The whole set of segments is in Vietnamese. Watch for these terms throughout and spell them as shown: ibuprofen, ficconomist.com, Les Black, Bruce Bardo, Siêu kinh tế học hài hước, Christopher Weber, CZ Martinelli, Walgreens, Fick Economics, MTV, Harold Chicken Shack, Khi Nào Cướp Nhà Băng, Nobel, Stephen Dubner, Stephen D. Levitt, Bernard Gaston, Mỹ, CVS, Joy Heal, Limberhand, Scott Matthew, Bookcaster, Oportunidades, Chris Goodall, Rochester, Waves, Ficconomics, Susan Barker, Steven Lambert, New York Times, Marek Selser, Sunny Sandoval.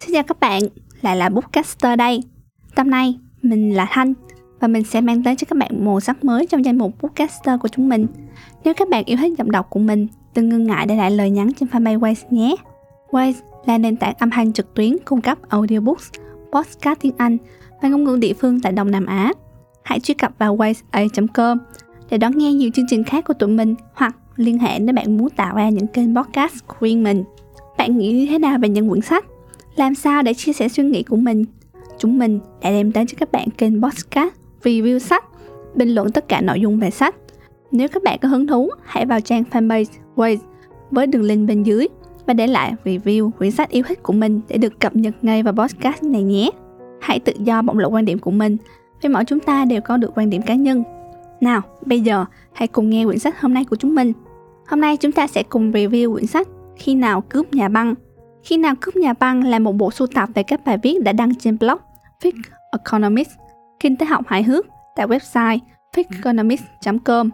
Xin chào các bạn, lại là Bookcaster đây. Hôm nay mình là Thanh và mình sẽ mang tới cho các bạn màu sắc mới trong danh mục Bookcaster của chúng mình. Nếu các bạn yêu thích giọng đọc của mình, đừng ngần ngại để lại lời nhắn trên fanpage Waves nhé. Waves là nền tảng âm thanh trực tuyến cung cấp audiobooks, podcast tiếng Anh và ngôn ngữ địa phương tại Đông Nam Á. Hãy truy cập vào waves.com để đón nghe nhiều chương trình khác của tụi mình hoặc liên hệ nếu bạn muốn tạo ra những kênh podcast của riêng mình. Bạn nghĩ như thế nào về những quyển sách? Làm sao để chia sẻ suy nghĩ của mình? Chúng mình đã đem tới cho các bạn kênh podcast, review sách, bình luận tất cả nội dung về sách. Nếu các bạn có hứng thú, hãy vào trang fanpage Waves với đường link bên dưới và để lại review quyển sách yêu thích của mình để được cập nhật ngay vào podcast này nhé. Hãy tự do bộc lộ quan điểm của mình, vì mỗi chúng ta đều có được quan điểm cá nhân. Nào, bây giờ hãy cùng nghe quyển sách hôm nay của chúng mình. Hôm nay chúng ta sẽ cùng review quyển sách Khi nào cướp nhà băng. Khi nào cướp nhà băng là một bộ sưu tập về các bài viết đã đăng trên blog Fick Economics, kinh tế học hài hước tại website ficconomist.com.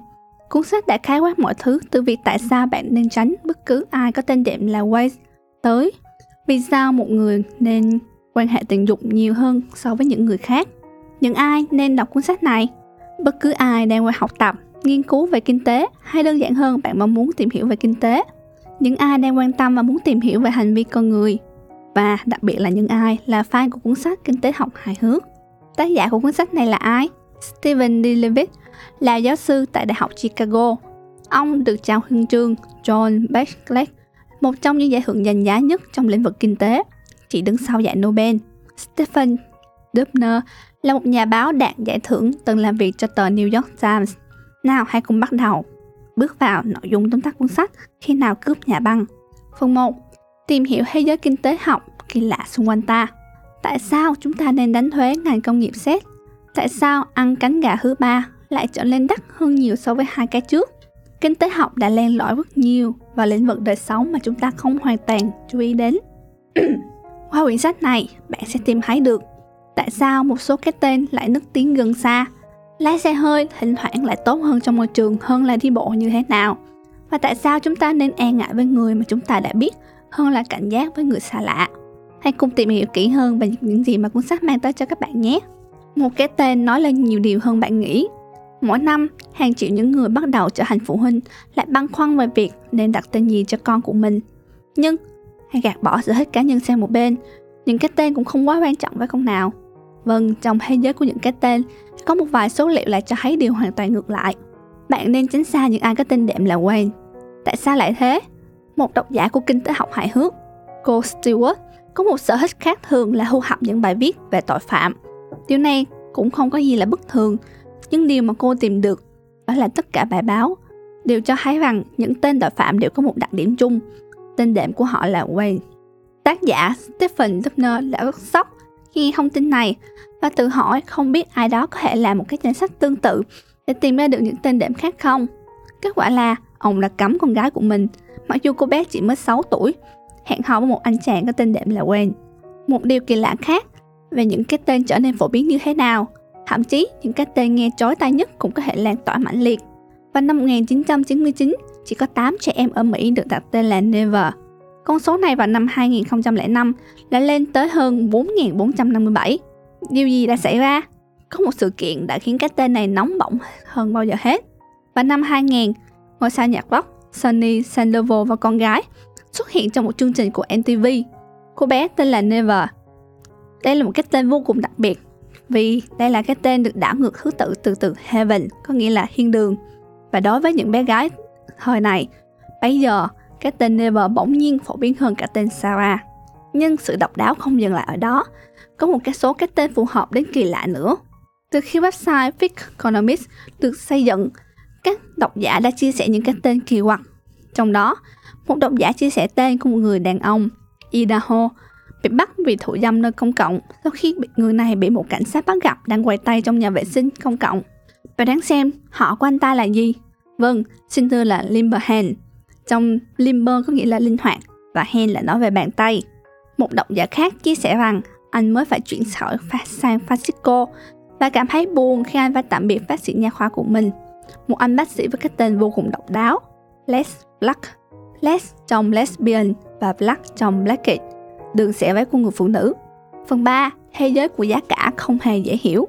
Cuốn sách đã khái quát mọi thứ từ việc tại sao bạn nên tránh bất cứ ai có tên đệm là Waves tới vì sao một người nên quan hệ tình dục nhiều hơn so với những người khác. Những ai nên đọc cuốn sách này? Bất cứ ai đang học tập, nghiên cứu về kinh tế hay đơn giản hơn bạn mong muốn tìm hiểu về kinh tế. Những ai đang quan tâm và muốn tìm hiểu về hành vi con người. Và đặc biệt là những ai là fan của cuốn sách kinh tế học hài hước. Tác giả của cuốn sách này là ai? Stephen D. Levitt là giáo sư tại Đại học Chicago. Ông được trao huân chương John Beckley, một trong những giải thưởng danh giá nhất trong lĩnh vực kinh tế, chỉ đứng sau giải Nobel. Stephen Dubner là một nhà báo đạt giải thưởng từng làm việc cho tờ New York Times. Nào, hãy cùng bắt đầu. Bước vào nội dung tóm tắt cuốn sách Khi nào cướp nhà băng. Phần 1. Tìm hiểu thế giới kinh tế học kỳ lạ xung quanh ta. Tại sao chúng ta nên đánh thuế ngành công nghiệp Séc? Tại sao ăn cánh gà thứ ba lại trở nên đắt hơn nhiều so với hai cái trước? Kinh tế học đã len lỏi rất nhiều vào lĩnh vực đời sống mà chúng ta không hoàn toàn chú ý đến. Qua quyển sách này, bạn sẽ tìm thấy được tại sao một số cái tên lại nức tiếng gần xa, lái xe hơi thỉnh thoảng lại tốt hơn trong môi trường hơn là đi bộ như thế nào, và tại sao chúng ta nên e ngại với người mà chúng ta đã biết hơn là cảnh giác với người xa lạ. Hãy cùng tìm hiểu kỹ hơn về những gì mà cuốn sách mang tới cho các bạn nhé. Một cái tên nói lên nhiều điều hơn bạn nghĩ. Mỗi năm, hàng triệu những người bắt đầu trở thành phụ huynh lại băn khoăn về việc nên đặt tên gì cho con của mình. Nhưng hãy gạt bỏ sở thích cá nhân sang một bên, những cái tên cũng không quá quan trọng với con nào. Vâng, trong thế giới của những cái tên, có một vài số liệu lại cho thấy điều hoàn toàn ngược lại. Bạn nên tránh xa những ai có tên đệm là Wayne. Tại sao lại thế? Một độc giả của kinh tế học hài hước, cô Stewart, có một sở thích khác thường là thu thập những bài viết về tội phạm. Điều này cũng không có gì là bất thường, nhưng điều mà cô tìm được đó là tất cả bài báo đều cho thấy rằng những tên tội phạm đều có một đặc điểm chung, tên đệm của họ là Wayne. Tác giả Stephen Dubner đã rất sốc khi thông tin này và tự hỏi không biết ai đó có thể làm một cái danh sách tương tự để tìm ra được những tên đệm khác không. Kết quả là ông đã cấm con gái của mình, mặc dù cô bé chỉ mới 6 tuổi, hẹn hò với một anh chàng có tên đệm là Wayne. Một điều kỳ lạ khác về những cái tên trở nên phổ biến như thế nào, thậm chí những cái tên nghe chói tai nhất cũng có thể lan tỏa mãnh liệt. Vào năm 1999, chỉ có 8 trẻ em ở Mỹ được đặt tên là Never. Con số này vào năm 2005 đã lên tới hơn 4.457. Điều gì đã xảy ra? Có một sự kiện đã khiến cái tên này nóng bỏng hơn bao giờ hết. Vào năm 2000, ngôi sao nhạc rock Sunny Sandoval và con gái xuất hiện trong một chương trình của MTV. Cô bé tên là Never. Đây là một cái tên vô cùng đặc biệt, vì đây là cái tên được đảo ngược thứ tự từ từ Heaven, có nghĩa là thiên đường. Và đối với những bé gái thời này, bây giờ cái tên Never bỗng nhiên phổ biến hơn cả tên Sarah. Nhưng sự độc đáo không dừng lại ở đó, có một cái số cái tên phù hợp đến kỳ lạ nữa. Từ khi website Ficconomics được xây dựng, các độc giả đã chia sẻ những cái tên kỳ quặc. Trong đó, một độc giả chia sẻ tên của một người đàn ông, Idaho, bị bắt vì thủ dâm nơi công cộng sau khi người này bị một cảnh sát bắt gặp đang quay tay trong nhà vệ sinh công cộng. Và đáng xem, họ của anh ta là gì? Vâng, xin thưa là Limberhand. Trong Limber có nghĩa là linh hoạt và hand là nói về bàn tay. Một độc giả khác chia sẻ rằng anh mới phải chuyển khỏi San Francisco và cảm thấy buồn khi anh phải tạm biệt bác sĩ nha khoa của mình, một anh bác sĩ với cái tên vô cùng độc đáo, Les Black. Les trong lesbian và black trong blackhead đường xẻ váy của người phụ nữ. Phần 3. Thế giới của giá cả không hề dễ hiểu.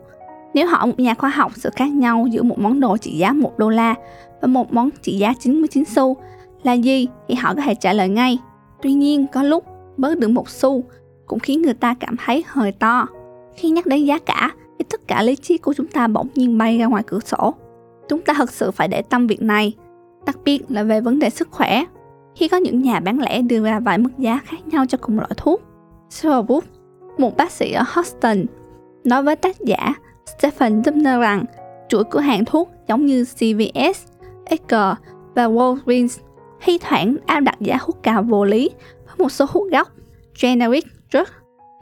Nếu hỏi một nhà khoa học sự khác nhau giữa một món đồ trị giá $1 và một món trị giá 99 xu là gì thì họ có thể trả lời ngay. Tuy nhiên, có lúc bớt được 1 xu cũng khiến người ta cảm thấy hơi to. Khi nhắc đến giá cả thì tất cả lý trí của chúng ta bỗng nhiên bay ra ngoài cửa sổ. Chúng ta thực sự phải để tâm việc này, đặc biệt là về vấn đề sức khỏe. Khi có những nhà bán lẻ đưa ra vài mức giá khác nhau cho cùng loại thuốc. Sarah Wood, một bác sĩ ở Houston, nói với tác giả Stephen Dubner rằng chuỗi cửa hàng thuốc giống như CVS, Eckerd và Walgreens thi thoảng áp đặt giá thuốc cao vô lý với một số thuốc gốc, generic drug,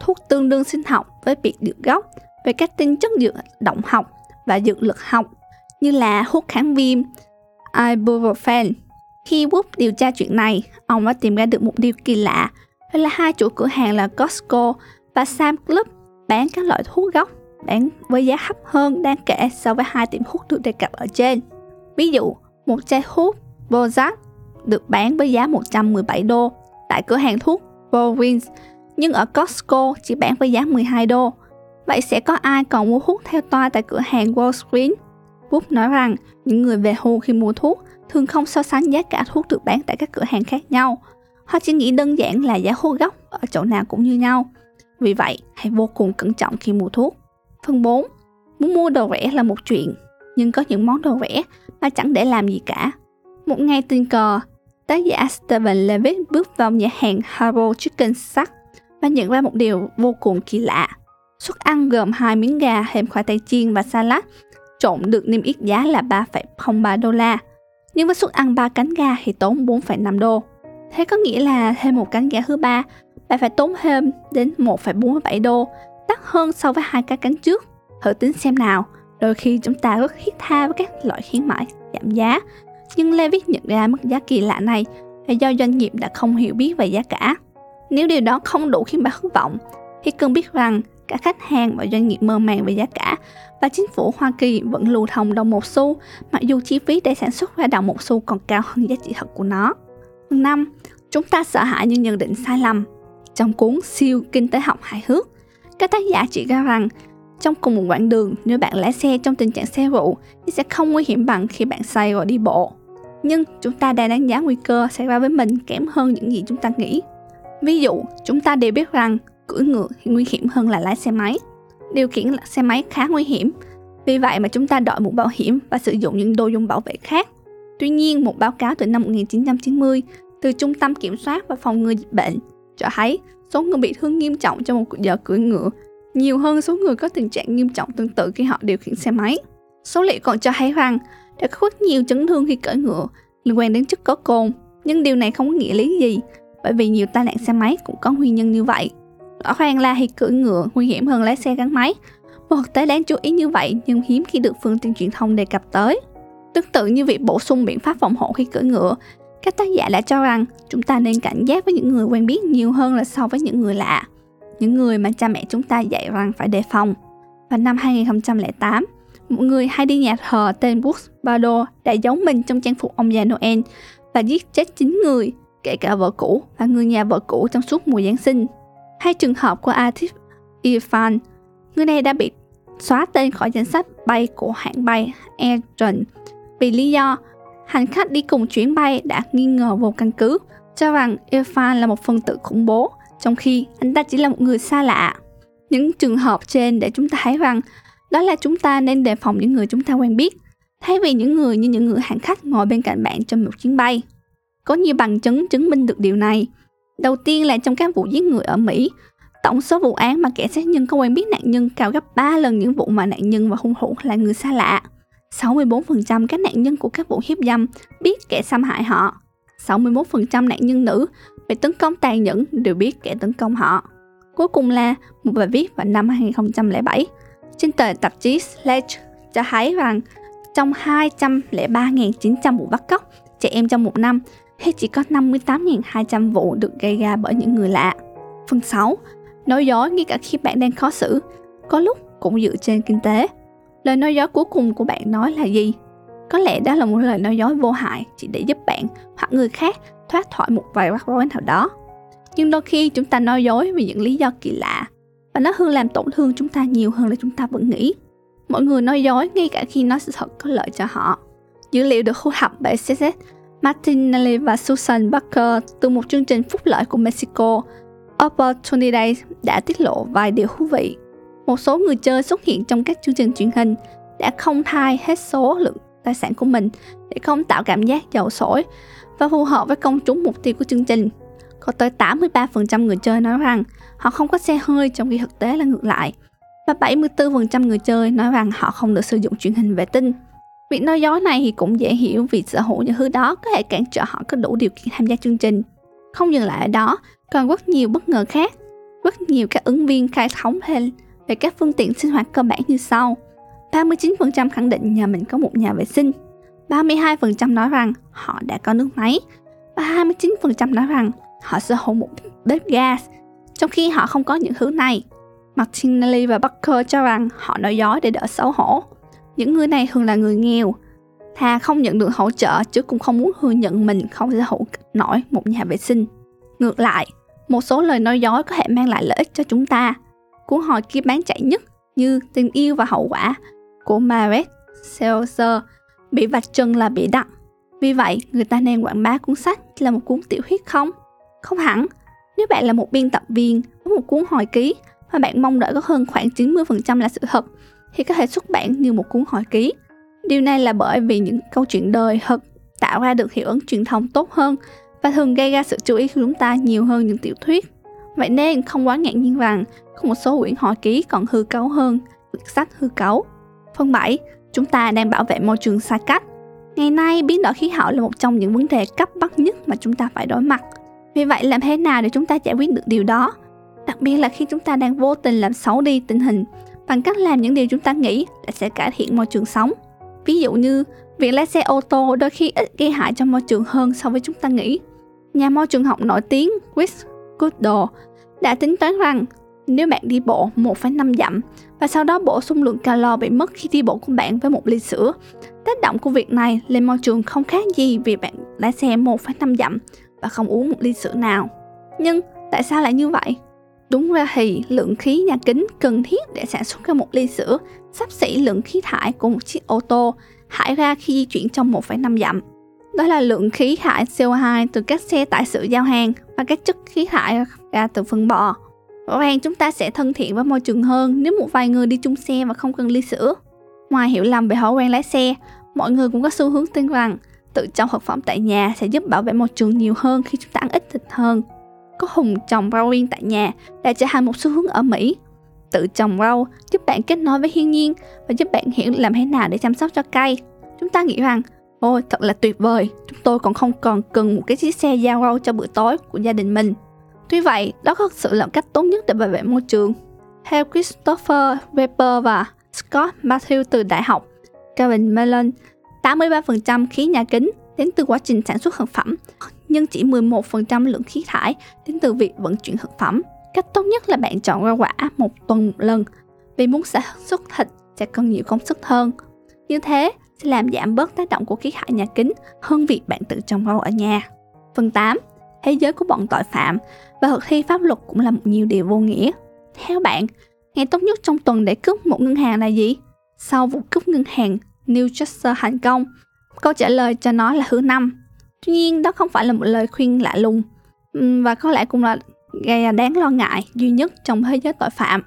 thuốc tương đương sinh học với biệt dược gốc về các tinh chất dược động học và dược lực học như là thuốc kháng viêm, ibuprofen. Khi Wood điều tra chuyện này, ông đã tìm ra được một điều kỳ lạ, đó là 2 chuỗi cửa hàng là Costco và Sam's Club bán các loại thuốc gốc bán với giá thấp hơn đáng kể so với 2 tiệm thuốc được đề cập ở trên. Ví dụ, một chai thuốc Vioxx được bán với giá $117 tại cửa hàng thuốc Walgreens, nhưng ở Costco chỉ bán với giá $12. Vậy sẽ có ai còn mua thuốc theo toa tại cửa hàng Walgreens? Wood nói rằng những người về hưu khi mua thuốc thường không so sánh giá cả thuốc được bán tại các cửa hàng khác nhau. Họ chỉ nghĩ đơn giản là giá thuốc gốc ở chỗ nào cũng như nhau. Vì vậy, hãy vô cùng cẩn trọng khi mua thuốc. Phần 4. Muốn mua đồ rẻ là một chuyện, nhưng có những món đồ rẻ mà chẳng để làm gì cả. Một ngày tình cờ, tác giả Stephen Levitt bước vào nhà hàng Harold Chicken Shack và nhận ra một điều vô cùng kỳ lạ. Suất ăn gồm 2 miếng gà hầm khoai tây chiên và salad trộn được niêm yết giá là $3.03. Nhưng với suất ăn 3 cánh gà thì tốn $4.5. Thế có nghĩa là thêm một cánh gà thứ 3, bạn phải tốn thêm đến $1.47, đắt hơn so với 2 cái cánh trước. Thử tính xem nào, đôi khi chúng ta rất thiết tha với các loại khuyến mãi giảm giá. Nhưng Levitt nhận ra mức giá kỳ lạ này là do doanh nghiệp đã không hiểu biết về giá cả. Nếu điều đó không đủ khiến bạn thất vọng, thì cần biết rằng cả khách hàng và doanh nghiệp mơ màng về giá cả và chính phủ Hoa Kỳ vẫn lưu thông đồng 1 xu mặc dù chi phí để sản xuất ra đồng 1 xu còn cao hơn giá trị thật của nó. 5. Chúng ta sợ hãi những nhận định sai lầm. Trong cuốn Siêu Kinh tế học hài hước, các tác giả chỉ ra rằng trong cùng một quãng đường, nếu bạn lái xe trong tình trạng say rượu thì sẽ không nguy hiểm bằng khi bạn say rồi đi bộ. Nhưng chúng ta đang đánh giá nguy cơ xảy ra với mình kém hơn những gì chúng ta nghĩ. Ví dụ, chúng ta đều biết rằng cưỡi ngựa thì nguy hiểm hơn là lái xe máy. Điều khiển xe máy khá nguy hiểm, vì vậy mà chúng ta đội mũ bảo hiểm và sử dụng những đồ dùng bảo vệ khác. Tuy nhiên, một báo cáo từ năm 1990 từ Trung tâm Kiểm soát và Phòng ngừa Dịch bệnh cho thấy số người bị thương nghiêm trọng trong một giờ cưỡi ngựa nhiều hơn số người có tình trạng nghiêm trọng tương tự khi họ điều khiển xe máy. Số liệu còn cho thấy rằng đã có rất nhiều chấn thương khi cưỡi ngựa liên quan đến chất có cồn, nhưng điều này không có nghĩa lý gì, bởi vì nhiều tai nạn xe máy cũng có nguyên nhân như vậy. Rõ ràng là khi cưỡi ngựa nguy hiểm hơn lái xe gắn máy, một thực tế đáng chú ý như vậy nhưng hiếm khi được phương tiện truyền thông đề cập tới. Tương tự như việc bổ sung biện pháp phòng hộ khi cưỡi ngựa, các tác giả đã cho rằng chúng ta nên cảnh giác với những người quen biết nhiều hơn là so với những người lạ, những người mà cha mẹ chúng ta dạy rằng phải đề phòng. Vào năm 2008, một người hay đi nhà thờ tên Bruce Bardo đã giấu mình trong trang phục ông già Noel và giết chết 9 người, kể cả vợ cũ và người nhà vợ cũ trong suốt mùa Giáng sinh. Hay trường hợp của artist Efan, người này đã bị xóa tên khỏi danh sách bay của hãng bay Airtran vì lý do hành khách đi cùng chuyến bay đã nghi ngờ vô căn cứ, cho rằng Efan là một phần tử khủng bố, trong khi anh ta chỉ là một người xa lạ. Những trường hợp trên để chúng ta thấy rằng đó là chúng ta nên đề phòng những người chúng ta quen biết, thay vì những người như những người hành khách ngồi bên cạnh bạn trong một chuyến bay. Có nhiều bằng chứng chứng minh được điều này. Đầu tiên là trong các vụ giết người ở Mỹ, tổng số vụ án mà kẻ sát nhân có quen biết nạn nhân cao gấp 3 lần những vụ mà nạn nhân và hung thủ là người xa lạ. 64% các nạn nhân của các vụ hiếp dâm biết kẻ xâm hại họ. 61% nạn nhân nữ bị tấn công tàn nhẫn đều biết kẻ tấn công họ. Cuối cùng là một bài viết vào năm 2007 trên tờ tạp chí Slate cho thấy rằng trong 203.900 vụ bắt cóc trẻ em trong một năm, thì chỉ có 58.200 vụ được gây ra bởi những người lạ. Phần 6. Nói dối ngay cả khi bạn đang khó xử, có lúc cũng dựa trên kinh tế. Lời nói dối cuối cùng của bạn nói là gì? Có lẽ đó là một lời nói dối vô hại chỉ để giúp bạn hoặc người khác thoát khỏi một vài rắc rối nào đó. Nhưng đôi khi chúng ta nói dối vì những lý do kỳ lạ, và nó thường làm tổn thương chúng ta nhiều hơn là chúng ta vẫn nghĩ. Mọi người nói dối ngay cả khi nói sự thật có lợi cho họ. Dữ liệu được thu thập bởi CZ Martinelli và Susan Barker từ một chương trình phúc lợi của Mexico, Oportunidades, đã tiết lộ vài điều thú vị. Một số người chơi xuất hiện trong các chương trình truyền hình đã không thay hết số lượng tài sản của mình để không tạo cảm giác giàu sổi và phù hợp với công chúng mục tiêu của chương trình. Có tới 83% người chơi nói rằng họ không có xe hơi, trong khi thực tế là ngược lại, và 74% người chơi nói rằng họ không được sử dụng truyền hình vệ tinh. Việc nói dối này thì cũng dễ hiểu, vì sở hữu những thứ đó có thể cản trở họ có đủ điều kiện tham gia chương trình. Không dừng lại ở đó, còn rất nhiều bất ngờ khác. Rất nhiều các ứng viên khai phóng thêm về các phương tiện sinh hoạt cơ bản như sau: 39% khẳng định nhà mình có một nhà vệ sinh, 32% nói rằng họ đã có nước máy, và 29% nói rằng họ sở hữu một bếp gas, trong khi họ không có những thứ này. Martinelli và Barker cho rằng họ nói dối để đỡ xấu hổ. Những người này thường là người nghèo, thà không nhận được hỗ trợ chứ cũng không muốn thừa nhận mình không sở hữu nổi một nhà vệ sinh. Ngược lại, một số lời nói dối có thể mang lại lợi ích cho chúng ta. Cuốn hồi kia bán chạy nhất như Tình yêu và hậu quả của Marek Selser bị vạch trần là bị đặt. Vì vậy, người ta nên quảng bá cuốn sách là một cuốn tiểu thuyết không? Không hẳn. Nếu bạn là một biên tập viên với một cuốn hồi ký và bạn mong đợi có hơn khoảng 90% là sự thật, thì có thể xuất bản như một cuốn hồi ký. Điều này là bởi vì những câu chuyện đời thật tạo ra được hiệu ứng truyền thông tốt hơn và thường gây ra sự chú ý của chúng ta nhiều hơn những tiểu thuyết. Vậy nên không quá ngạc nhiên rằng có một số quyển hồi ký còn hư cấu hơn quyển sách hư cấu. Phần 7. Chúng ta đang bảo vệ môi trường sai cách. Ngày nay, biến đổi khí hậu là một trong những vấn đề cấp bách nhất mà chúng ta phải đối mặt. Vì vậy, làm thế nào để chúng ta giải quyết được điều đó? Đặc biệt là khi chúng ta đang vô tình làm xấu đi tình hình bằng cách làm những điều chúng ta nghĩ là sẽ cải thiện môi trường sống. Ví dụ như, việc lái xe ô tô đôi khi ít gây hại cho môi trường hơn so với chúng ta nghĩ. Nhà môi trường học nổi tiếng Chris Goodall đã tính toán rằng nếu bạn đi bộ 1,5 dặm và sau đó bổ sung lượng calo bị mất khi đi bộ của bạn với một ly sữa, tác động của việc này lên môi trường không khác gì việc bạn lái xe 1,5 dặm và không uống một ly sữa nào. Nhưng tại sao lại như vậy? Đúng ra thì lượng khí nhà kính cần thiết để sản xuất ra một ly sữa xấp xỉ lượng khí thải của một chiếc ô tô thải ra khi di chuyển trong 1,5 dặm. Đó là lượng khí thải CO2 từ các xe tải sữa giao hàng và các chất khí thải ra từ phân bò. Rõ ràng chúng ta sẽ thân thiện với môi trường hơn nếu một vài người đi chung xe và không cần ly sữa. Ngoài hiểu lầm về thói quen lái xe, mọi người cũng có xu hướng tin rằng tự trồng thực phẩm tại nhà sẽ giúp bảo vệ môi trường nhiều hơn khi chúng ta ăn ít thịt hơn. Có hùng trồng rau riêng tại nhà đã trở thành một xu hướng ở Mỹ. Tự trồng rau giúp bạn kết nối với thiên nhiên và giúp bạn hiểu làm thế nào để chăm sóc cho cây. Chúng ta nghĩ rằng, ôi thật là tuyệt vời, chúng tôi còn không còn cần một cái chiếc xe giao rau cho bữa tối của gia đình mình. Tuy vậy, đó thực sự là cách tốt nhất để bảo vệ môi trường. Theo Christopher Weber và Scott Matthew từ Đại học Calvin Mellon, 83% khí nhà kính đến từ quá trình sản xuất thực phẩm, nhưng chỉ 11% lượng khí thải đến từ việc vận chuyển thực phẩm. Cách tốt nhất là bạn chọn rau quả một tuần một lần, vì muốn sản xuất thịt sẽ cần nhiều công sức hơn. Như thế sẽ làm giảm bớt tác động của khí thải nhà kính hơn việc bạn tự trồng rau ở nhà. Phần 8. Thế giới của bọn tội phạm và thực thi pháp luật cũng là một nhiều điều vô nghĩa. Theo bạn, ngày tốt nhất trong tuần để cướp một ngân hàng là gì? Sau vụ cướp ngân hàng New Rochester Hàn Quốc, câu trả lời cho nó là thứ 5. Tuy nhiên, đó không phải là một lời khuyên lạ lùng và có lẽ cũng là đáng lo ngại duy nhất trong thế giới tội phạm.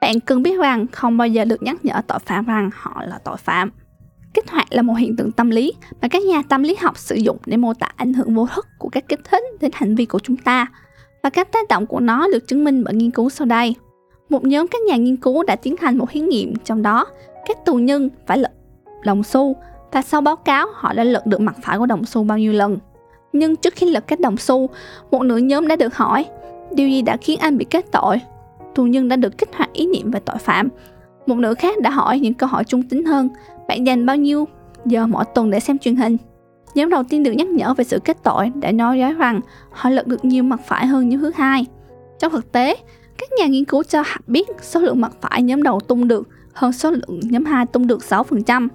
Bạn cần biết rằng không bao giờ được nhắc nhở tội phạm rằng họ là tội phạm. Kích hoạt là một hiện tượng tâm lý mà các nhà tâm lý học sử dụng để mô tả ảnh hưởng vô thức của các kích thích đến hành vi của chúng ta, và các tác động của nó được chứng minh bởi nghiên cứu sau đây. Một nhóm các nhà nghiên cứu đã tiến hành một thí nghiệm, trong đó các tù nhân phải lật đồng xu và sau báo cáo họ đã lật được mặt phải của đồng xu bao nhiêu lần. Nhưng trước khi lật các đồng xu, một nửa nhóm đã được hỏi điều gì đã khiến anh bị kết tội. Tù nhân đã được kích hoạt ý niệm về tội phạm. Một nửa khác đã hỏi những câu hỏi trung tính hơn: bạn dành bao nhiêu giờ mỗi tuần để xem truyền hình? Nhóm đầu tiên được nhắc nhở về sự kết tội đã nói dối rằng họ lật được nhiều mặt phải hơn nhóm thứ hai. Trong thực tế, các nhà nghiên cứu cho biết số lượng mặt phải nhóm đầu tung được hơn số lượng nhóm 2 tung được 6%.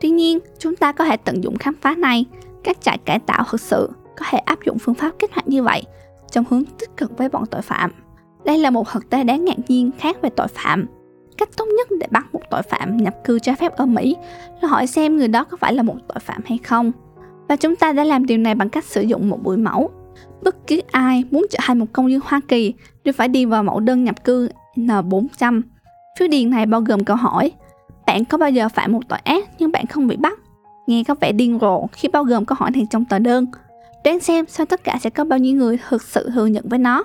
Tuy nhiên, chúng ta có thể tận dụng khám phá này. Các trại cải tạo thực sự có thể áp dụng phương pháp kích hoạt như vậy trong hướng tích cực với bọn tội phạm. Đây là một thực tế đáng ngạc nhiên khác về tội phạm. Cách tốt nhất để bắt một tội phạm nhập cư trái phép ở Mỹ là hỏi xem người đó có phải là một tội phạm hay không. Và chúng ta đã làm điều này bằng cách sử dụng một buổi mẫu. Bất cứ ai muốn trở thành một công dân Hoa Kỳ đều phải điền vào mẫu đơn nhập cư N400. Phiếu điền này bao gồm câu hỏi: bạn có bao giờ phạm một tội ác nhưng bạn không bị bắt? Nghe có vẻ điên rồ khi bao gồm câu hỏi này trong tờ đơn. Đoán xem sau tất cả sẽ có bao nhiêu người thực sự thừa nhận với nó.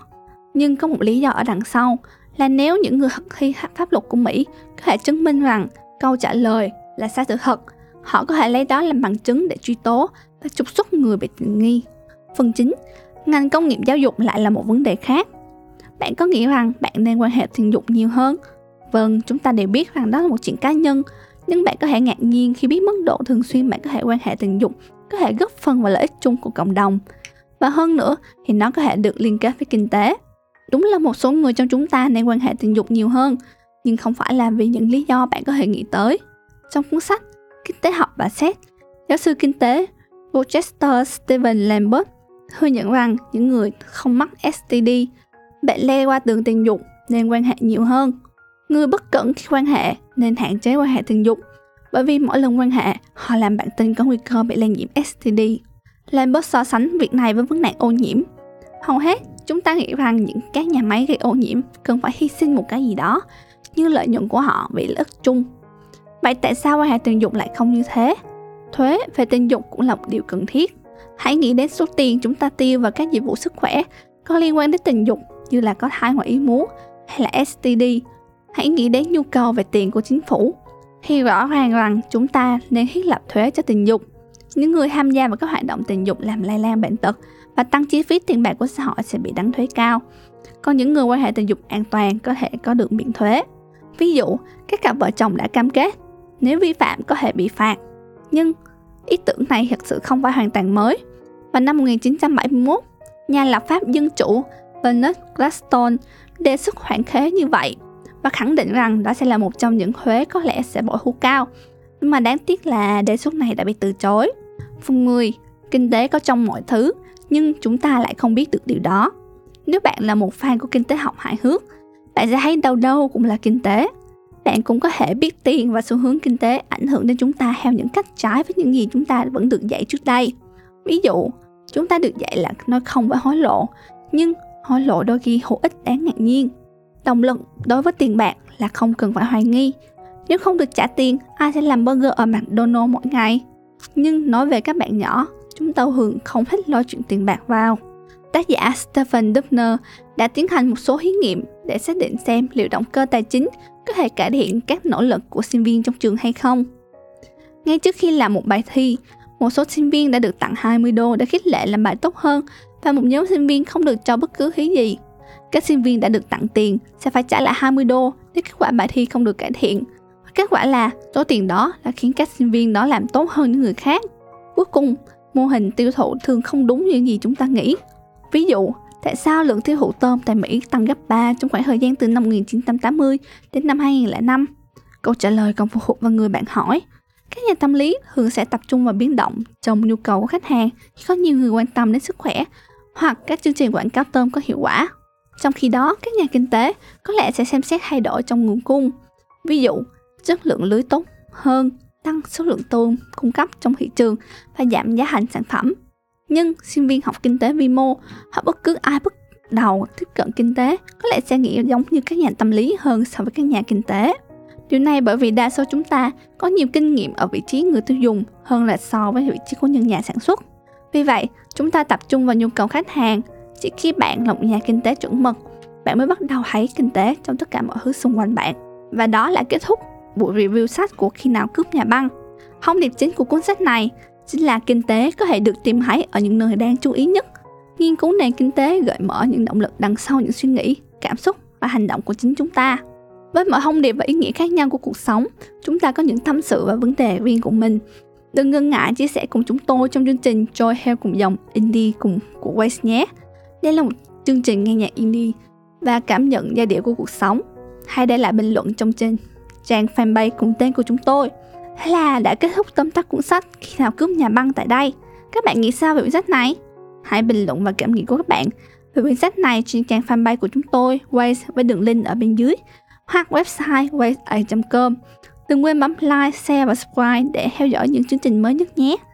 Nhưng có một lý do ở đằng sau là nếu những người thực thi pháp luật của Mỹ có thể chứng minh rằng câu trả lời là sai sự thật, họ có thể lấy đó làm bằng chứng để truy tố và trục xuất người bị tình nghi. Phần 9. Ngành công nghiệp giáo dục lại là một vấn đề khác. Bạn có nghĩ rằng bạn nên quan hệ tình dục nhiều hơn? Vâng, chúng ta đều biết rằng đó là một chuyện cá nhân, nhưng bạn có thể ngạc nhiên khi biết mức độ thường xuyên bạn có thể quan hệ tình dục có thể góp phần vào lợi ích chung của cộng đồng. Và hơn nữa thì nó có thể được liên kết với kinh tế. Đúng là một số người trong chúng ta nên quan hệ tình dục nhiều hơn, nhưng không phải là vì những lý do bạn có thể nghĩ tới. Trong cuốn sách Kinh tế học và Sex, giáo sư kinh tế Rochester Steven Lambert thừa nhận rằng những người không mắc STD, bệnh lây qua đường tình dục, nên quan hệ nhiều hơn. Người bất cẩn khi quan hệ nên hạn chế quan hệ tình dục, bởi vì mỗi lần quan hệ, họ làm bạn tình có nguy cơ bị lây nhiễm STD. Lambert so sánh việc này với vấn nạn ô nhiễm. Hầu hết, chúng ta nghĩ rằng những các nhà máy gây ô nhiễm cần phải hy sinh một cái gì đó, nhưng lợi nhuận của họ bị lợi ích chung. Vậy tại sao quan hệ tình dục lại không như thế? Thuế về tình dục cũng là một điều cần thiết. Hãy nghĩ đến số tiền chúng ta tiêu vào các dịch vụ sức khỏe có liên quan đến tình dục như là có thai ngoài ý muốn hay là STD. Hãy nghĩ đến nhu cầu về tiền của chính phủ. Thì rõ ràng rằng chúng ta nên thiết lập thuế cho tình dục. Những người tham gia vào các hoạt động tình dục làm lây lan bệnh tật và tăng chi phí tiền bạc của xã hội sẽ bị đánh thuế cao. Còn những người quan hệ tình dục an toàn có thể có được miễn thuế. Ví dụ, các cặp vợ chồng đã cam kết nếu vi phạm có thể bị phạt. Nhưng ý tưởng này thực sự không phải hoàn toàn mới. Vào năm 1971, nhà lập pháp dân chủ Bernard Gaston đề xuất khoản thuế như vậy và khẳng định rằng đó sẽ là một trong những thuế có lẽ sẽ bội thu cao. Nhưng mà đáng tiếc là đề xuất này đã bị từ chối. Phần 10. Kinh tế có trong mọi thứ, nhưng chúng ta lại không biết được điều đó. Nếu bạn là một fan của kinh tế học hài hước, bạn sẽ thấy đâu đâu cũng là kinh tế. Bạn cũng có thể biết tiền và xu hướng kinh tế ảnh hưởng đến chúng ta theo những cách trái với những gì chúng ta vẫn được dạy trước đây. Ví dụ, chúng ta được dạy là nói không với hối lộ, nhưng hối lộ đôi khi hữu ích đáng ngạc nhiên. Động lực đối với tiền bạc là không cần phải hoài nghi. Nếu không được trả tiền, ai sẽ làm burger ở McDonald's mỗi ngày? Nhưng nói về các bạn nhỏ, chúng ta thường không thích lo chuyện tiền bạc vào. Tác giả Stephen Dubner đã tiến hành một số thí nghiệm để xác định xem liệu động cơ tài chính có thể cải thiện các nỗ lực của sinh viên trong trường hay không. Ngay trước khi làm một bài thi, một số sinh viên đã được tặng $20 để khích lệ làm bài tốt hơn và một nhóm sinh viên không được cho bất cứ thứ gì. Các sinh viên đã được tặng tiền sẽ phải trả lại $20 nếu kết quả bài thi không được cải thiện. Kết quả là số tiền đó đã khiến các sinh viên đó làm tốt hơn những người khác. Cuối cùng, mô hình tiêu thụ thường không đúng như gì chúng ta nghĩ. Ví dụ, tại sao lượng tiêu thụ tôm tại Mỹ tăng gấp 3 trong khoảng thời gian từ năm 1980 đến năm 2005? Câu trả lời còn phụ thuộc vào người bạn hỏi. Các nhà tâm lý thường sẽ tập trung vào biến động trong nhu cầu của khách hàng khi có nhiều người quan tâm đến sức khỏe hoặc các chương trình quảng cáo tôm có hiệu quả. Trong khi đó, các nhà kinh tế có lẽ sẽ xem xét thay đổi trong nguồn cung. Ví dụ, chất lượng lưới tốt hơn, tăng số lượng tôm cung cấp trong thị trường và giảm giá thành sản phẩm. Nhưng sinh viên học kinh tế vi mô hoặc bất cứ ai bắt đầu tiếp cận kinh tế có lẽ sẽ nghĩ giống như các nhà tâm lý hơn so với các nhà kinh tế. Điều này bởi vì đa số chúng ta có nhiều kinh nghiệm ở vị trí người tiêu dùng hơn là so với vị trí của những nhà sản xuất. Vì vậy, chúng ta tập trung vào nhu cầu khách hàng. Chỉ khi bạn là một nhà kinh tế chuẩn mực, bạn mới bắt đầu thấy kinh tế trong tất cả mọi thứ xung quanh bạn. Và đó là kết thúc buổi review sách của Khi Nào Cướp Nhà Băng. Thông điệp chính của cuốn sách này chính là kinh tế có thể được tìm thấy ở những nơi đang chú ý nhất. Nghiên cứu nền kinh tế gợi mở những động lực đằng sau những suy nghĩ, cảm xúc và hành động của chính chúng ta. Với mọi thông điệp và ý nghĩa khác nhau của cuộc sống, chúng ta có những tâm sự và vấn đề riêng của mình. Đừng ngần ngại chia sẻ cùng chúng tôi trong chương trình Joy Heal cùng dòng Indie của Waves nhé. Đây là một chương trình nghe nhạc indie và cảm nhận giai điệu của cuộc sống. Hãy để lại bình luận trong trên trang fanpage cùng tên của chúng tôi. Thế là đã kết thúc tóm tắt cuốn sách Khi Nào Cướp Nhà Băng tại đây. Các bạn nghĩ sao về cuốn sách này? Hãy bình luận và cảm nghĩ của các bạn Về quyển sách này trên trang fanpage của chúng tôi Waves với đường link ở bên dưới hoặc website waves.com. Đừng quên bấm like, share và subscribe để theo dõi những chương trình mới nhất nhé.